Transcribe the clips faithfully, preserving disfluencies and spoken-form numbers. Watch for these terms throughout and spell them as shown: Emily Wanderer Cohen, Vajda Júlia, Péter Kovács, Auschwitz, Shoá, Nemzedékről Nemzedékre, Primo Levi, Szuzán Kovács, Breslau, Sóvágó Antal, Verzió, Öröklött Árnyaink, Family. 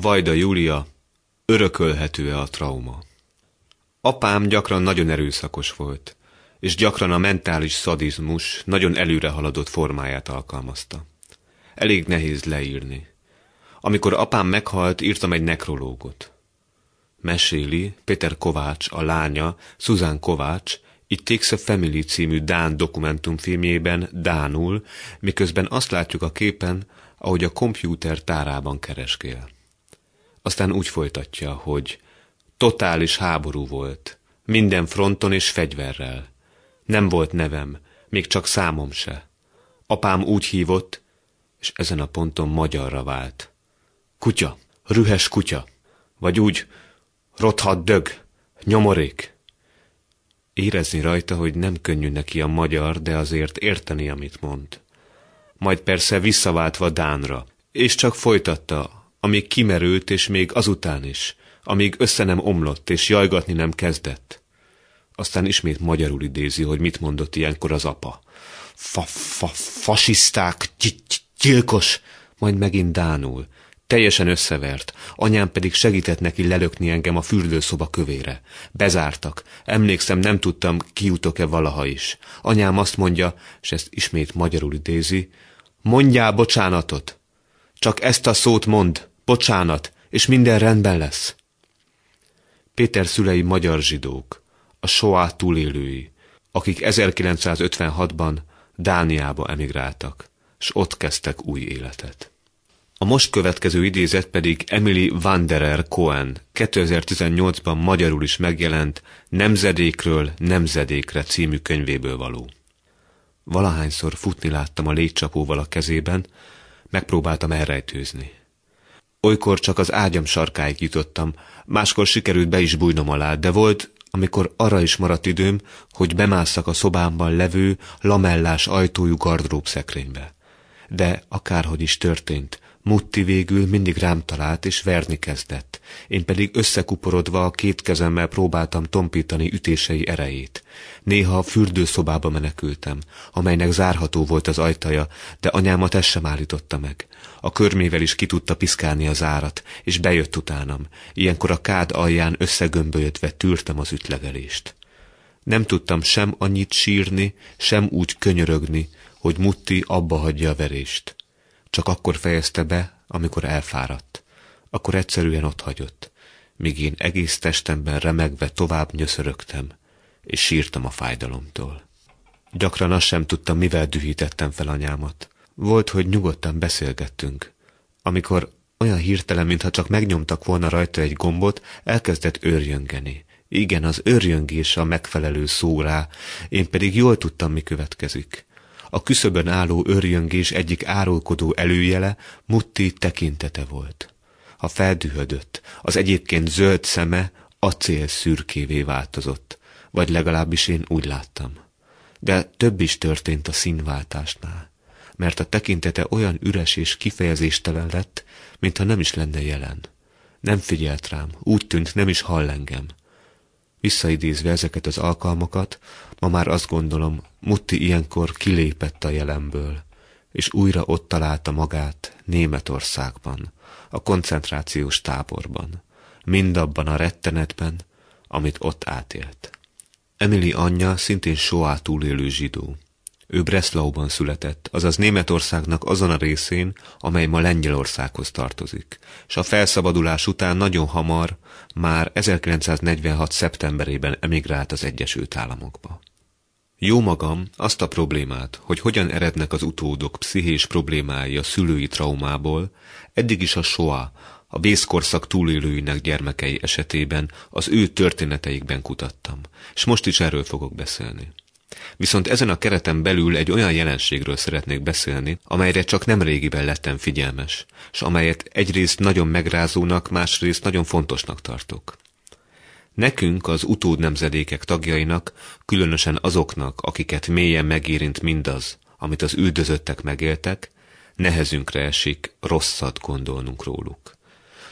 Vajda Júlia, örökölhető-e a trauma? Apám gyakran nagyon erőszakos volt, és gyakran a mentális szadizmus nagyon előre haladott formáját alkalmazta. Elég nehéz leírni. Amikor apám meghalt, írtam egy nekrológot. Meséli Péter Kovács, a lánya, Szuzán Kovács, It Takes a Family című dán dokumentumfilmjében dánul, miközben azt látjuk a képen, ahogy a kompjúter tárában kereskél. Aztán úgy folytatja, hogy totális háború volt, minden fronton és fegyverrel. Nem volt nevem, még csak számom se. Apám úgy hívott, és ezen a ponton magyarra vált. Kutya, rühes kutya, vagy úgy rothadt dög, nyomorék. Érezni rajta, hogy nem könnyű neki a magyar, de azért érteni, amit mond. Majd persze visszaváltva dánra, és csak folytatta, amíg kimerült, és még azután is, amíg össze nem omlott, és jajgatni nem kezdett. Aztán ismét magyarul idézi, hogy mit mondott ilyenkor az apa. Fa-fa-fasiszták, gyilkos, majd megint dánul. Teljesen összevert, anyám pedig segített neki lelökni engem a fürdőszoba kövére. Bezártak, emlékszem, nem tudtam, kijutok-e valaha is. Anyám azt mondja, és ezt ismét magyarul idézi, mondjál bocsánatot, csak ezt a szót mond, bocsánat, és minden rendben lesz. Péter szülei magyar zsidók, a Shoá túlélői, akik ezerkilencszázötvenhatban Dániába emigráltak, s ott kezdtek új életet. A most következő idézet pedig Emily Wanderer Cohen kétezer-tizennyolcban magyarul is megjelent Nemzedékről Nemzedékre című könyvéből való. Valahányszor futni láttam a légycsapóval a kezében, megpróbáltam elrejtőzni. Olykor csak az ágyam sarkáig jutottam, máskor sikerült be is bújnom alá, de volt, amikor arra is maradt időm, hogy bemásszak a szobámban levő, lamellás ajtójú gardróbszekrénybe. De akárhogy is történt, Mutti végül mindig rám talált, és verni kezdett. Én pedig összekuporodva a két kezemmel próbáltam tompítani ütései erejét. Néha a fürdőszobába menekültem, amelynek zárható volt az ajtaja, de anyámat ez sem állította meg. A körmével is ki tudta piszkálni az árat, és bejött utánam. Ilyenkor a kád alján összegömbölyödve tűrtem az ütlegelést. Nem tudtam sem annyit sírni, sem úgy könyörögni, hogy Mutti abba hagyja a verést. Csak akkor fejezte be, amikor elfáradt. Akkor egyszerűen otthagyott, míg én egész testemben remegve tovább nyöszörögtem, és sírtam a fájdalomtól. Gyakran azt sem tudtam, mivel dühítettem fel anyámat. Volt, hogy nyugodtan beszélgettünk. Amikor olyan hirtelen, mintha csak megnyomtak volna rajta egy gombot, elkezdett őrjöngeni. Igen, az őrjöngés a megfelelő szó rá, én pedig jól tudtam, mi következik. A küszöbön álló őrjöngés egyik árulkodó előjele Mutti tekintete volt. Ha feldühödött, az egyébként zöld szeme acél szürkévé változott, vagy legalábbis én úgy láttam. De több is történt a színváltásnál, mert a tekintete olyan üres és kifejezéstelen lett, mintha nem is lenne jelen. Nem figyelt rám, úgy tűnt, nem is hall engem. Visszaidézve ezeket az alkalmakat, ma már azt gondolom, Mutti ilyenkor kilépett a jelenből, és újra ott találta magát Németországban, a koncentrációs táborban, mindabban a rettenetben, amit ott átélt. Emily anyja szintén Shoá túlélő zsidó. Ő Breslauban született, azaz Németországnak azon a részén, amely ma Lengyelországhoz tartozik, és a felszabadulás után nagyon hamar, már ezerkilencszáznegyvenhat. szeptemberében emigrált az Egyesült Államokba. Jó magam azt a problémát, hogy hogyan erednek az utódok pszichés problémái a szülői traumából, eddig is a Shoá, a vészkorszak túlélőinek gyermekei esetében az ő történeteikben kutattam, és most is erről fogok beszélni. Viszont ezen a kereten belül egy olyan jelenségről szeretnék beszélni, amelyre csak nemrégiben lettem figyelmes, és amelyet egyrészt nagyon megrázónak, másrészt nagyon fontosnak tartok. Nekünk, az utódnemzedékek tagjainak, különösen azoknak, akiket mélyen megérint mindaz, amit az üldözöttek megéltek, nehezünkre esik rosszat gondolnunk róluk.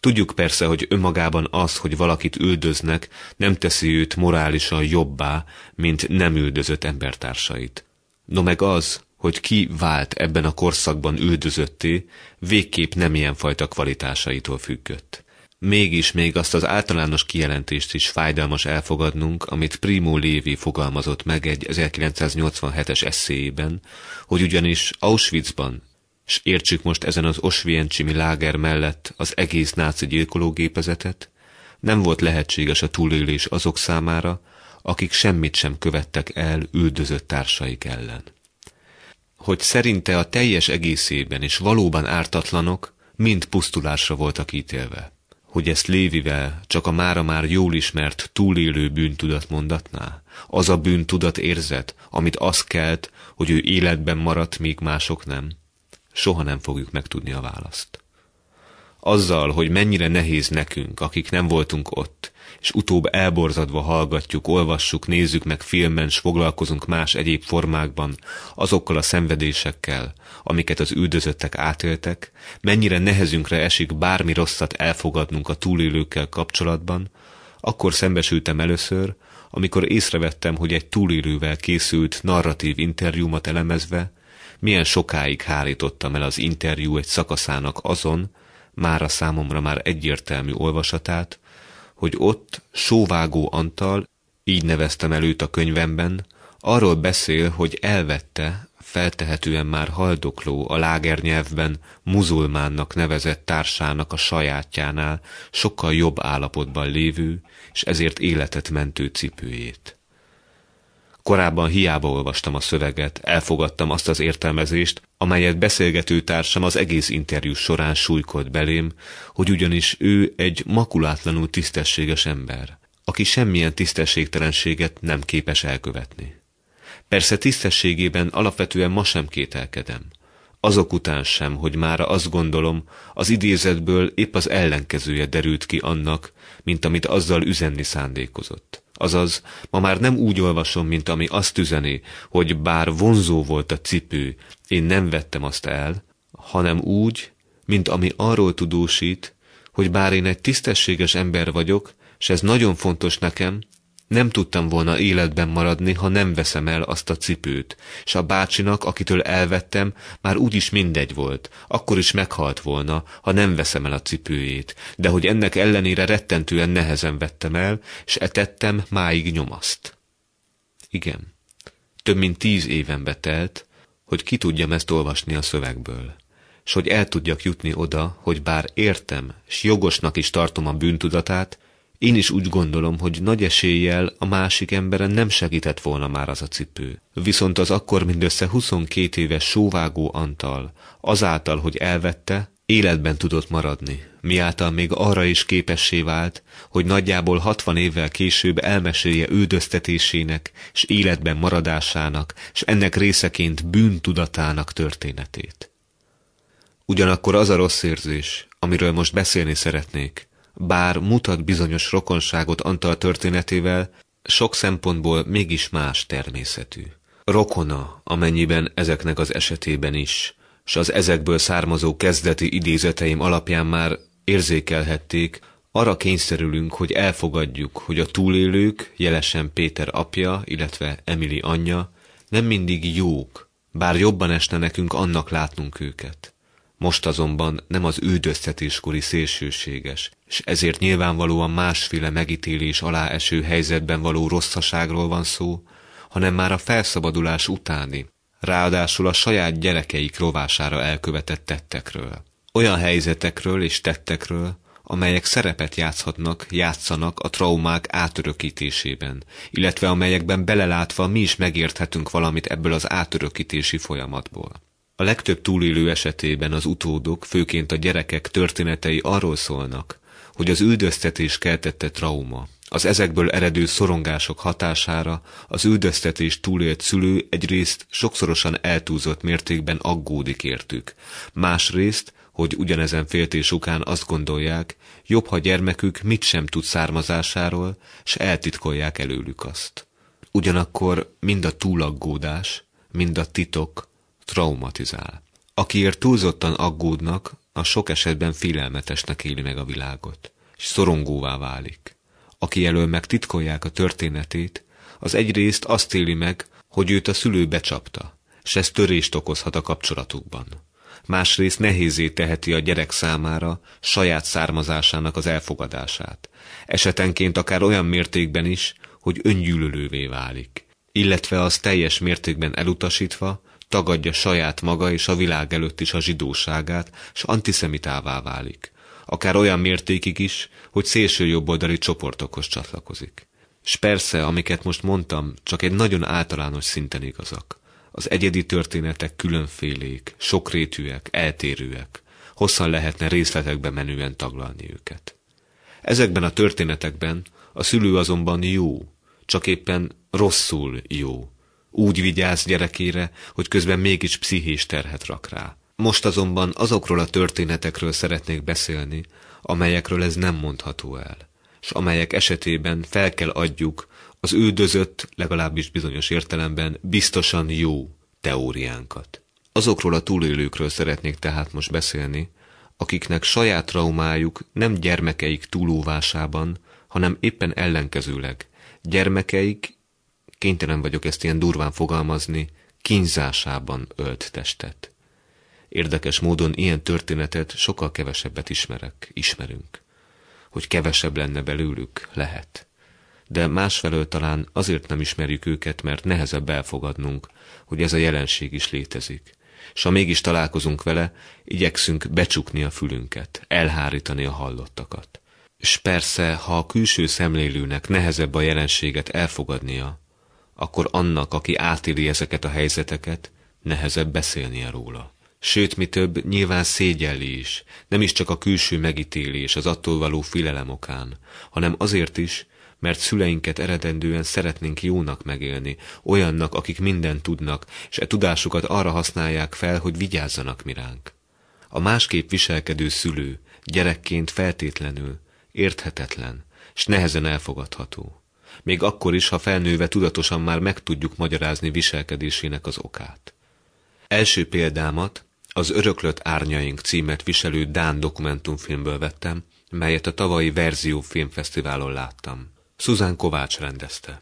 Tudjuk persze, hogy önmagában az, hogy valakit üldöznek, nem teszi őt morálisan jobbá, mint nem üldözött embertársait. No meg az, hogy ki vált ebben a korszakban üldözötté, végképp nem ilyenfajta kvalitásaitól függött. Mégis még azt az általános kijelentést is fájdalmas elfogadnunk, amit Primo Levi fogalmazott meg egy ezerkilencszáznyolcvanhetes eszéjében, hogy ugyanis Auschwitzban, s értsük most ezen az auschwitzi láger mellett az egész náci gyilkológépezetet, nem volt lehetséges a túlélés azok számára, akik semmit sem követtek el üldözött társaik ellen. Hogy szerinte a teljes egészében és valóban ártatlanok mind pusztulásra voltak ítélve. Hogy ezt Lévivel csak a mára már jól ismert túlélő bűntudat mondatná? Az a bűntudat érzet, amit az kelt, hogy ő életben maradt, míg mások nem? Soha nem fogjuk megtudni a választ. Azzal, hogy mennyire nehéz nekünk, akik nem voltunk ott, és utóbb elborzadva hallgatjuk, olvassuk, nézzük meg filmen, s foglalkozunk más egyéb formákban azokkal a szenvedésekkel, amiket az üldözöttek átéltek, mennyire nehezünkre esik bármi rosszat elfogadnunk a túlélőkkel kapcsolatban, akkor szembesültem először, amikor észrevettem, hogy egy túlélővel készült narratív interjúmat elemezve, milyen sokáig hárítottam el az interjú egy szakaszának azon, mára számomra már egyértelmű olvasatát, hogy ott Sóvágó Antal, így neveztem el őt a könyvemben, arról beszél, hogy elvette, feltehetően már haldokló, a lágernyelvben muzulmánnak nevezett társának a sajátjánál sokkal jobb állapotban lévő, és ezért életet mentő cipőjét. Korábban hiába olvastam a szöveget, elfogadtam azt az értelmezést, amelyet beszélgető társam az egész interjú során súlykolt belém, hogy ugyanis ő egy makulátlanul tisztességes ember, aki semmilyen tisztességtelenséget nem képes elkövetni. Persze tisztességében alapvetően ma sem kételkedem. Azok után sem, hogy mára azt gondolom, az idézetből épp az ellenkezője derült ki annak, mint amit azzal üzenni szándékozott. Azaz, ma már nem úgy olvasom, mint ami azt üzeni, hogy bár vonzó volt a cipő, én nem vettem azt el, hanem úgy, mint ami arról tudósít, hogy bár én egy tisztességes ember vagyok, és ez nagyon fontos nekem, nem tudtam volna életben maradni, ha nem veszem el azt a cipőt, s a bácsinak, akitől elvettem, már úgyis mindegy volt, akkor is meghalt volna, ha nem veszem el a cipőjét, de hogy ennek ellenére rettentően nehezen vettem el, s etettem máig nyomaszt. Igen, több mint tíz éven betelt, hogy ki tudjam ezt olvasni a szövegből, s hogy el tudjak jutni oda, hogy bár értem, s jogosnak is tartom a bűntudatát, én is úgy gondolom, hogy nagy eséllyel a másik emberen nem segített volna már az a cipő. Viszont az akkor mindössze huszonkét éves Sóvágó Antal, azáltal, hogy elvette, életben tudott maradni, miáltal még arra is képessé vált, hogy nagyjából hatvan évvel később elmesélje üldöztetésének és életben maradásának, és ennek részeként bűntudatának történetét. Ugyanakkor az a rossz érzés, amiről most beszélni szeretnék, bár mutat bizonyos rokonságot Antal történetével, sok szempontból mégis más természetű. Rokona, amennyiben ezeknek az esetében is, s az ezekből származó kezdeti idézeteim alapján már érzékelhették, arra kényszerülünk, hogy elfogadjuk, hogy a túlélők, jelesen Péter apja, illetve Emily anyja, nem mindig jók, bár jobban esne nekünk annak látnunk őket. Most azonban nem az üldöztetéskori szélsőséges, és ezért nyilvánvalóan másféle megítélés alá eső helyzetben való rosszaságról van szó, hanem már a felszabadulás utáni, ráadásul a saját gyerekeik rovására elkövetett tettekről. Olyan helyzetekről és tettekről, amelyek szerepet játszhatnak, játszanak a traumák átörökítésében, illetve amelyekben belelátva mi is megérthetünk valamit ebből az átörökítési folyamatból. A legtöbb túlélő esetében az utódok, főként a gyerekek történetei arról szólnak, hogy az üldöztetés keltette trauma, az ezekből eredő szorongások hatására az üldöztetés túlélt szülő egyrészt sokszorosan eltúlzott mértékben aggódik értük, másrészt, hogy ugyanezen féltés okán azt gondolják, jobb, ha gyermekük mit sem tud származásáról, s eltitkolják előlük azt. Ugyanakkor mind a túlaggódás, mind a titok traumatizál. Akiért túlzottan aggódnak, a sok esetben félelmetesnek éli meg a világot, és szorongóvá válik. Aki elől meg titkolják a történetét, az egyrészt azt éli meg, hogy őt a szülő becsapta, s ez törést okozhat a kapcsolatukban. Másrészt nehézzé teheti a gyerek számára saját származásának az elfogadását, esetenként akár olyan mértékben is, hogy öngyűlölővé válik, illetve az teljes mértékben elutasítva tagadja saját maga és a világ előtt is a zsidóságát, s antiszemitává válik, akár olyan mértékig is, hogy szélső jobboldali csoportokhoz csatlakozik. S persze, amiket most mondtam, csak egy nagyon általános szinten igazak. Az egyedi történetek különfélék, sokrétűek, eltérőek. Hosszan lehetne részletekbe menően taglalni őket. Ezekben a történetekben a szülő azonban jó, csak éppen rosszul jó. Úgy vigyáz gyerekére, hogy közben mégis pszichés terhet rak rá. Most azonban azokról a történetekről szeretnék beszélni, amelyekről ez nem mondható el, s amelyek esetében fel kell adjuk az üldözött, legalábbis bizonyos értelemben biztosan jó teóriánkat. Azokról a túlélőkről szeretnék tehát most beszélni, akiknek saját traumájuk nem gyermekeik túlóvásában, hanem éppen ellenkezőleg gyermekeik, kénytelen vagyok ezt ilyen durván fogalmazni, kínzásában ölt testet. Érdekes módon ilyen történetet sokkal kevesebbet ismerek, ismerünk. Hogy kevesebb lenne belőlük, lehet. De másfelől talán azért nem ismerjük őket, mert nehezebb elfogadnunk, hogy ez a jelenség is létezik. S ha mégis találkozunk vele, igyekszünk becsukni a fülünket, elhárítani a hallottakat. S persze, ha a külső szemlélőnek nehezebb a jelenséget elfogadnia, akkor annak, aki átéli ezeket a helyzeteket, nehezebb beszélnie róla. Sőt, mi több, nyilván szégyelli is, nem is csak a külső megítélés az attól való félelem okán, hanem azért is, mert szüleinket eredendően szeretnénk jónak megélni, olyannak, akik mindent tudnak, és e tudásukat arra használják fel, hogy vigyázzanak mi ránk. A másképp viselkedő szülő gyerekként feltétlenül, érthetetlen, s nehezen elfogadható. Még akkor is, ha felnőve tudatosan már meg tudjuk magyarázni viselkedésének az okát. Első példámat az Öröklött Árnyaink címet viselő dán dokumentumfilmből vettem, melyet a tavalyi Verzió filmfesztiválon láttam. Szuzán Kovács rendezte.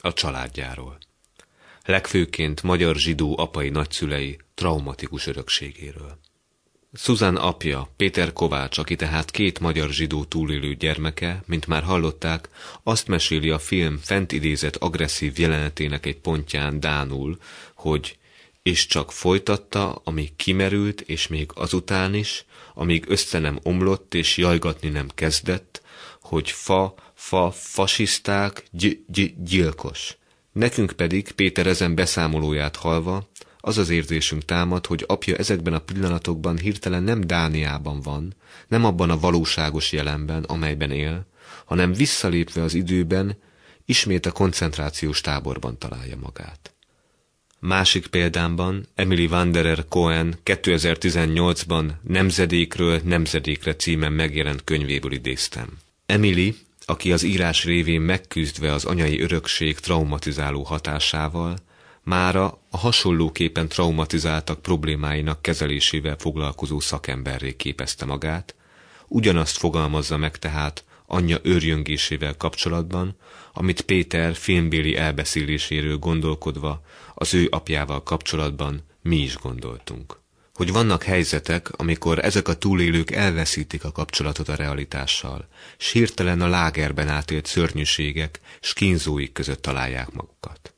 A családjáról. Legfőként magyar zsidó apai nagyszülei traumatikus örökségéről. Szuzán apja, Péter Kovács, aki tehát két magyar zsidó túlélő gyermeke, mint már hallották, azt meséli a film fent idézett agresszív jelenetének egy pontján dánul, hogy és csak folytatta, amíg kimerült, és még azután is, amíg össze nem omlott, és jajgatni nem kezdett, hogy fa, fa, fasiszták, gy, gy, gyilkos. Nekünk pedig Péter ezen beszámolóját hallva, az az érzésünk támad, hogy apja ezekben a pillanatokban hirtelen nem Dániában van, nem abban a valóságos jelenben, amelyben él, hanem visszalépve az időben, ismét a koncentrációs táborban találja magát. Másik példámban Emily Wanderer Cohen kétezer-tizennyolcban Nemzedékről Nemzedékre címen megjelent könyvéből idéztem. Emily, aki az írás révén megküzdve az anyai örökség traumatizáló hatásával, mára a hasonlóképpen traumatizáltak problémáinak kezelésével foglalkozó szakemberré képezte magát, ugyanazt fogalmazza meg tehát anyja őrjöngésével kapcsolatban, amit Péter filmbéli elbeszéléséről gondolkodva az ő apjával kapcsolatban mi is gondoltunk. Hogy vannak helyzetek, amikor ezek a túlélők elveszítik a kapcsolatot a realitással, s hirtelen a lágerben átélt szörnyűségek s kínzóik között találják magukat.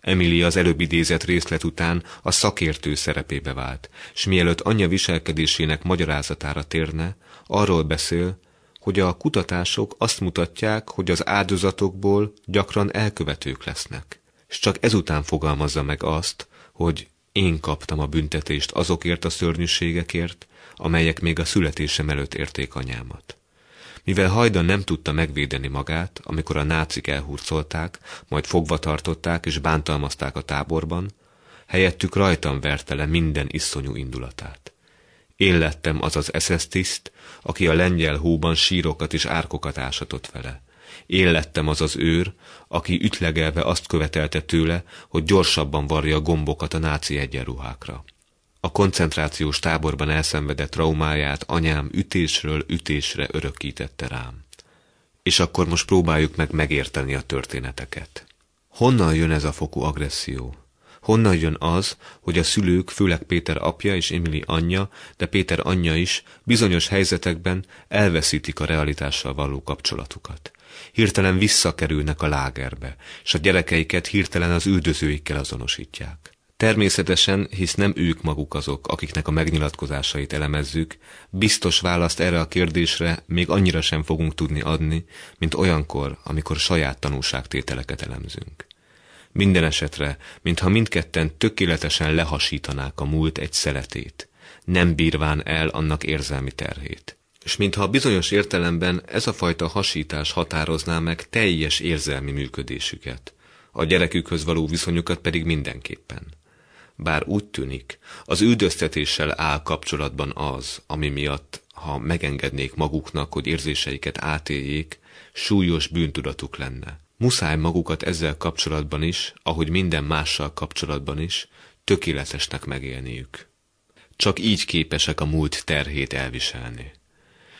Emily az előbb idézett részlet után a szakértő szerepébe vált, s mielőtt anyja viselkedésének magyarázatára térne, arról beszél, hogy a kutatások azt mutatják, hogy az áldozatokból gyakran elkövetők lesznek. És csak ezután fogalmazza meg azt, hogy én kaptam a büntetést azokért a szörnyűségekért, amelyek még a születésem előtt érték anyámat. Mivel hajdan nem tudta megvédeni magát, amikor a nácik elhurcolták, majd fogva tartották és bántalmazták a táborban, helyettük rajtam verte le minden iszonyú indulatát. Én lettem az az es es tiszt, aki a lengyel hóban sírokat és árkokat ásatott vele. Én lettem az az őr, aki ütlegelve azt követelte tőle, hogy gyorsabban varja a gombokat a náci egyenruhákra. A koncentrációs táborban elszenvedett traumáját anyám ütésről ütésre örökítette rám. És akkor most próbáljuk meg megérteni a történeteket. Honnan jön ez a fokú agresszió? Honnan jön az, hogy a szülők, főleg Péter apja és Emily anyja, de Péter anyja is bizonyos helyzetekben elveszítik a realitással való kapcsolatukat. Hirtelen visszakerülnek a lágerbe, és a gyerekeiket hirtelen az üldözőikkel azonosítják. Természetesen, hisz nem ők maguk azok, akiknek a megnyilatkozásait elemezzük, biztos választ erre a kérdésre még annyira sem fogunk tudni adni, mint olyankor, amikor saját tanúságtételeket elemzünk. Minden esetre, mintha mindketten tökéletesen lehasítanák a múlt egy szeletét, nem bírván el annak érzelmi terhét. És mintha bizonyos értelemben ez a fajta hasítás határozná meg teljes érzelmi működésüket, a gyerekükhöz való viszonyukat pedig mindenképpen. Bár úgy tűnik, az üldöztetéssel áll kapcsolatban az, ami miatt, ha megengednék maguknak, hogy érzéseiket átéljék, súlyos bűntudatuk lenne. Muszáj magukat ezzel kapcsolatban is, ahogy minden mással kapcsolatban is, tökéletesnek megélniük. Csak így képesek a múlt terhét elviselni.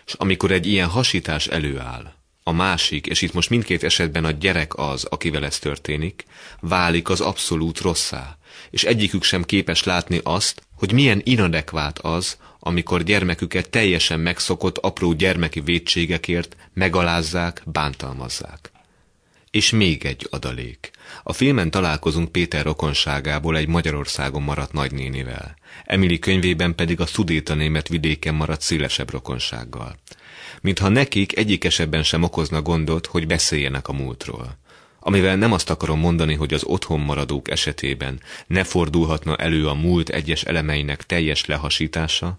És amikor egy ilyen hasítás előáll, a másik, és itt most mindkét esetben a gyerek az, akivel ez történik, válik az abszolút rosszá, és egyikük sem képes látni azt, hogy milyen inadekvát az, amikor gyermeküket teljesen megszokott apró gyermeki vétségekért megalázzák, bántalmazzák. És még egy adalék. A filmen találkozunk Péter rokonságából egy Magyarországon maradt nagynénivel. Emily könyvében pedig a szudétanémet vidéken maradt szélesebb rokonsággal. Mintha nekik egyik esetben sem okozna gondot, hogy beszéljenek a múltról. Amivel nem azt akarom mondani, hogy az otthon maradók esetében ne fordulhatna elő a múlt egyes elemeinek teljes lehasítása,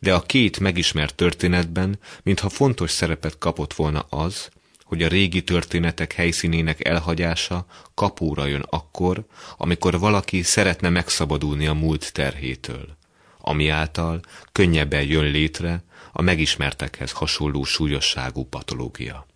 de a két megismert történetben, mintha fontos szerepet kapott volna az, hogy a régi történetek helyszínének elhagyása kapóra jön akkor, amikor valaki szeretne megszabadulni a múlt terhétől, ami által könnyebben jön létre a megismertekhez hasonló súlyosságú patológia.